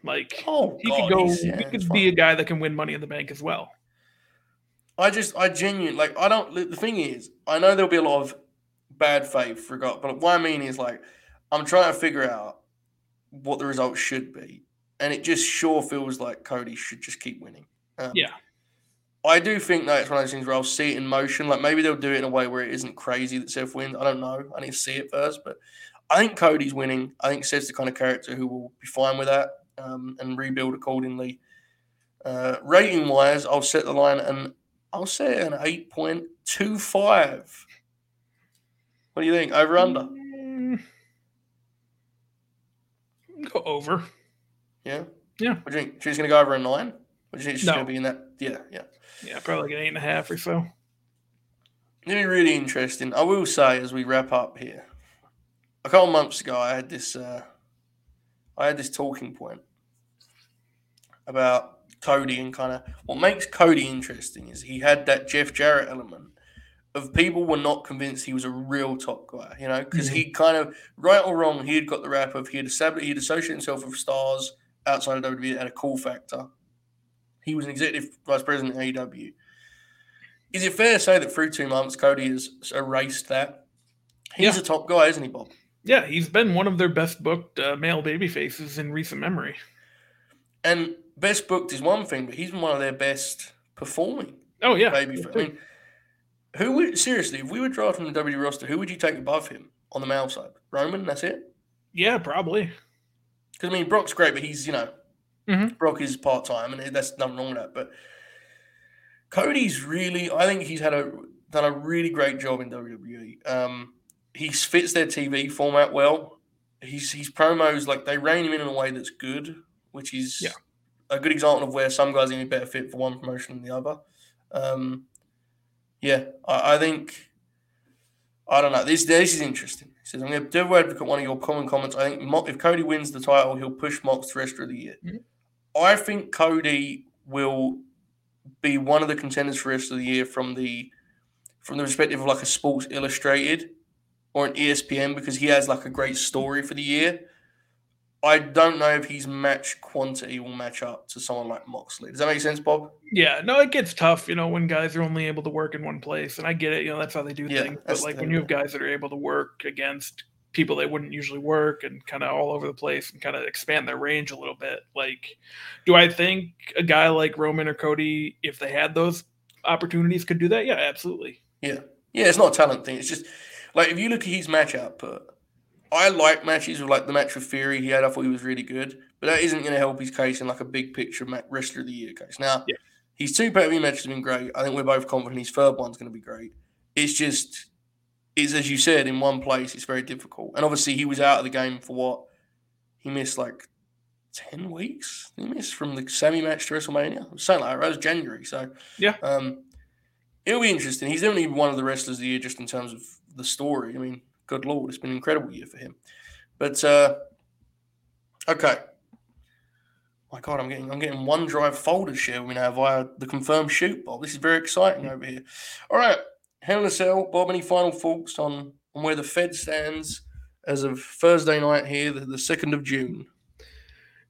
Like, he could be a guy that can win Money in the Bank as well. The thing is, I know there'll be a lot of bad faith, but what I mean is, like, I'm trying to figure out what the results should be. And it just sure feels like Cody should just keep winning. Yeah. I do think that's one of those things where I'll see it in motion. Like, maybe they'll do it in a way where it isn't crazy that Seth wins. I don't know. I need to see it first. But I think Cody's winning. I think Seth's the kind of character who will be fine with that and rebuild accordingly. Rating-wise, I'll set the line and I'll say an 8.25. What do you think? Over, under? Go over. Yeah? Yeah. What do you think? She's going to go over a 9? What do you think she's going to be in that? Yeah, yeah. Yeah, probably like an 8.5 or so. It'll be really interesting. I will say, as we wrap up here, a couple months ago, I had this talking point about Cody, and kind of what makes Cody interesting is he had that Jeff Jarrett element of people were not convinced he was a real top guy, you know, because he kind of, right or wrong, he had got the rap of he'd associated himself with stars outside of WWE at a cool factor. He was an executive vice president at AEW. Is it fair to say that through 2 months, Cody has erased that? He's a top guy, isn't he, Bob? Yeah, he's been one of their best booked male babyfaces in recent memory. And best booked is one thing, but he's been one of their best performing. Oh, yeah. Babyface. I mean, seriously, if we were drafting the WWE roster, who would you take above him on the male side? Roman, that's it? Yeah, probably. Because, I mean, Brock's great, but he's, you know, Brock is part-time, and that's nothing wrong with that. But Cody's really, I think he's done a really great job in WWE. He fits their TV format well. His promos, like, they rein him in a way that's good, which is a good example of where some guys are going to be better fit for one promotion than the other. I think, I don't know, this is interesting. He says, I'm going to double advocate one of your common comments. I think if Cody wins the title, he'll push Mox the rest of the year. Mm-hmm. I think Cody will be one of the contenders for the rest of the year from the perspective of like a Sports Illustrated or an ESPN, because he has like a great story for the year. I don't know if his match quantity will match up to someone like Moxley. Does that make sense, Bob? Yeah. No, it gets tough, you know, when guys are only able to work in one place. And I get it. You know, that's how they do things. But, like, when you have guys that are able to work against people they wouldn't usually work and kind of all over the place and kind of expand their range a little bit. Like, do I think a guy like Roman or Cody, if they had those opportunities, could do that? Yeah, absolutely. Yeah. Yeah, it's not a talent thing. It's just, like, if you look at his match output, I like matches with, like, the match with Fury he had. I thought he was really good. But that isn't going to help his case in, like, a big picture wrestler of the year case. Now, his two pay-per-view matches have been great. I think we're both confident his third one's going to be great. It's just, as you said, in one place, it's very difficult. And obviously, he was out of the game for what? He missed, like, 10 weeks? He missed from the semi-match to WrestleMania? It was something like that. It was January. So, it'll be interesting. He's definitely one of the wrestlers of the year just in terms of the story. I mean, good Lord, it's been an incredible year for him. But, okay. My God, I'm getting OneDrive folder share with me now via the confirmed shoot, Bob. This is very exciting over here. All right, Hell in a Cell. Bob, any final thoughts on where the Fed stands as of Thursday night here, the 2nd of June?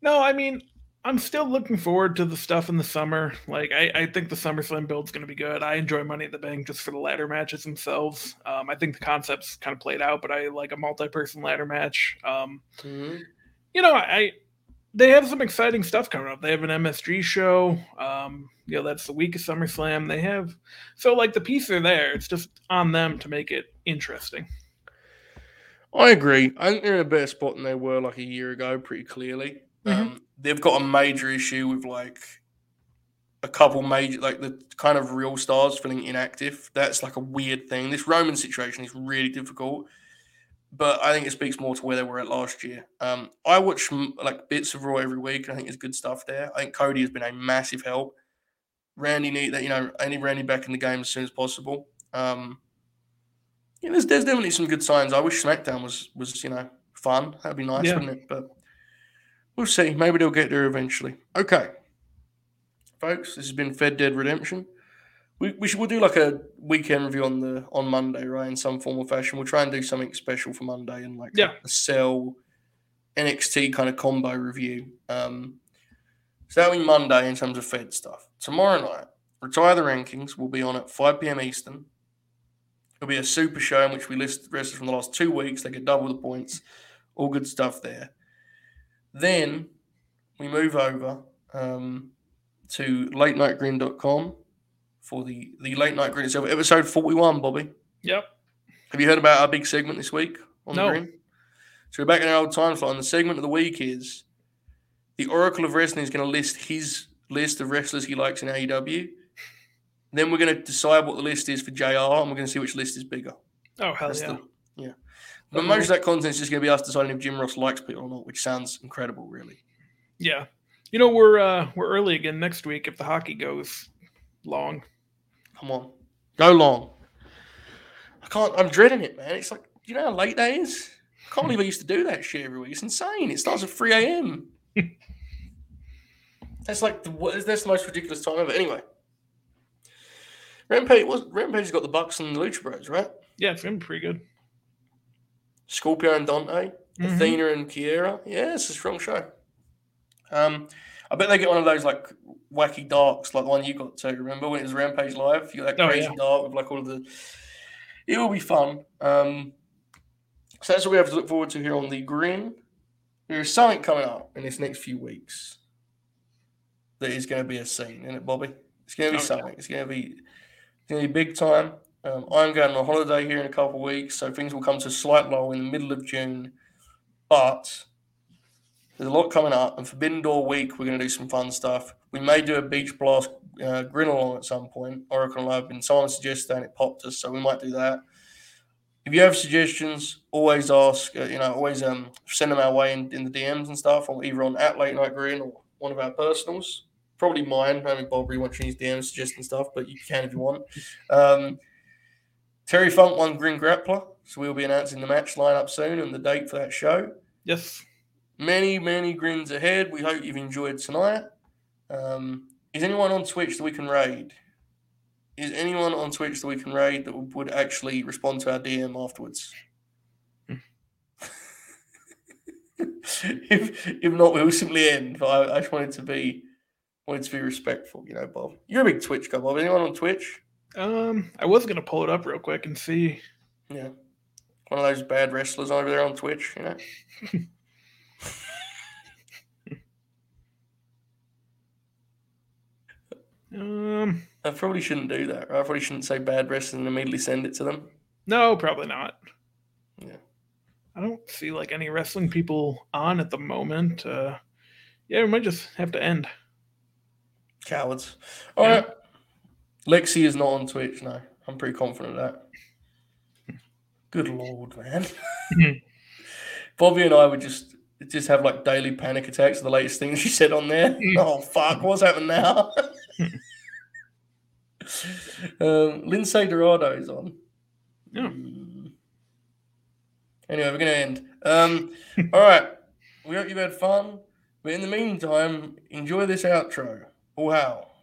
No, I mean, I'm still looking forward to the stuff in the summer. Like, I think the SummerSlam build's going to be good. I enjoy Money in the Bank just for the ladder matches themselves. I think the concept's kind of played out, but I like a multi-person ladder match. You know, they have some exciting stuff coming up. They have an MSG show. You know, that's the week of SummerSlam. They have – so, like, the pieces are there. It's just on them to make it interesting. I agree. I think they're in a better spot than they were, like, a year ago, pretty clearly. They've got a major issue with, like, a couple major, like, the kind of real stars feeling inactive. That's, like, a weird thing. This Roman situation is really difficult, but I think it speaks more to where they were at last year. I watch, like, bits of Raw every week. I think there's good stuff there. I think Cody has been a massive help. Randy need that, you know, I need Randy back in the game as soon as possible. Yeah, there's definitely some good signs. I wish SmackDown was you know, fun. That'd be nice, wouldn't it? But we'll see. Maybe they'll get there eventually. Okay. Folks, this has been Fed Dead Redemption. We'll do like a weekend review on Monday, right, in some form or fashion. We'll try and do something special for Monday and a Cell NXT kind of combo review. So that'll be Monday in terms of Fed stuff. Tomorrow night, Retire the Rankings will be on at 5 p.m. Eastern. It'll be a super show in which we list the wrestlers from the last 2 weeks. They get double the points. All good stuff there. Then we move over to latenightgreen.com for the Late Night Green itself. Episode 41, Bobby. Yep. Have you heard about our big segment this week on the Green? So we're back in our old time slot, and the segment of the week is the Oracle of Wrestling is going to list his list of wrestlers he likes in AEW. Then we're going to decide what the list is for JR, and we're going to see which list is bigger. Oh, hell yeah. Yeah. But most of that content is just going to be us deciding if Jim Ross likes people or not, which sounds incredible, really. Yeah. You know, we're early again next week if the hockey goes long. Come on. Go long. I can't. I'm dreading it, man. It's like, you know how late that is? I can't believe I used to do that shit every week. It's insane. It starts at 3 a.m. That's like that's the most ridiculous time ever. Anyway. Rampage's got the Bucks and the Lucha Bros, right? Yeah, it's been pretty good. Scorpio and Dante, Athena and Kiera. Yeah, it's a strong show. I bet they get one of those like wacky darks, like the one you got too. Remember when it was Rampage Live? You got that crazy dark with like all of the. It will be fun. So that's what we have to look forward to here on the Green. There is something coming up in this next few weeks that is going to be a scene, isn't it, Bobby? It's going to be something. It's going to be big time. I'm going on a holiday here in a couple of weeks, so things will come to a slight lull in the middle of June. But there's a lot coming up, and Forbidden Door week, we're going to do some fun stuff. We may do a Beach Blast grin along at some point. Oracle Live, and someone suggested that and it popped us, so we might do that. If you have suggestions, always ask. Always send them our way in the DMs and stuff, or either on @LateNightGreen or one of our personals. Probably mine. I mean, Bob really wants to use DMs suggesting stuff, but you can if you want. Terry Funk won Green Grappler, so we'll be announcing the match lineup soon and the date for that show. Yes. Many, many grins ahead. We hope you've enjoyed tonight. Is anyone on Twitch that we can raid? That would actually respond to our DM afterwards? If not, we will simply end. But I just wanted to be respectful, you know, Bob. You're a big Twitch guy, Bob. Anyone on Twitch? I was going to pull it up real quick and see. Yeah. One of those bad wrestlers over there on Twitch, you know? I probably shouldn't do that. Right? I probably shouldn't say bad wrestling and immediately send it to them. No, probably not. Yeah. I don't see, like, any wrestling people on at the moment. Yeah, we might just have to end. Cowards. All right. Lexi is not on Twitch, no. I'm pretty confident of that. Good Lord, man. Bobby and I would just have like daily panic attacks of the latest things she said on there. Oh, fuck, what's happened now? Lindsay Dorado is on. Yeah. Anyway, we're going to end. All right. We hope you've had fun. But in the meantime, enjoy this outro. All hail.